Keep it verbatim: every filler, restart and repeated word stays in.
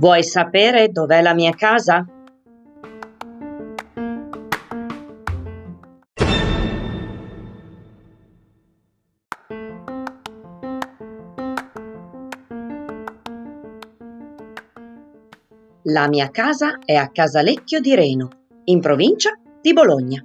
Vuoi sapere dov'è la mia casa? La mia casa è a Casalecchio di Reno, in provincia di Bologna.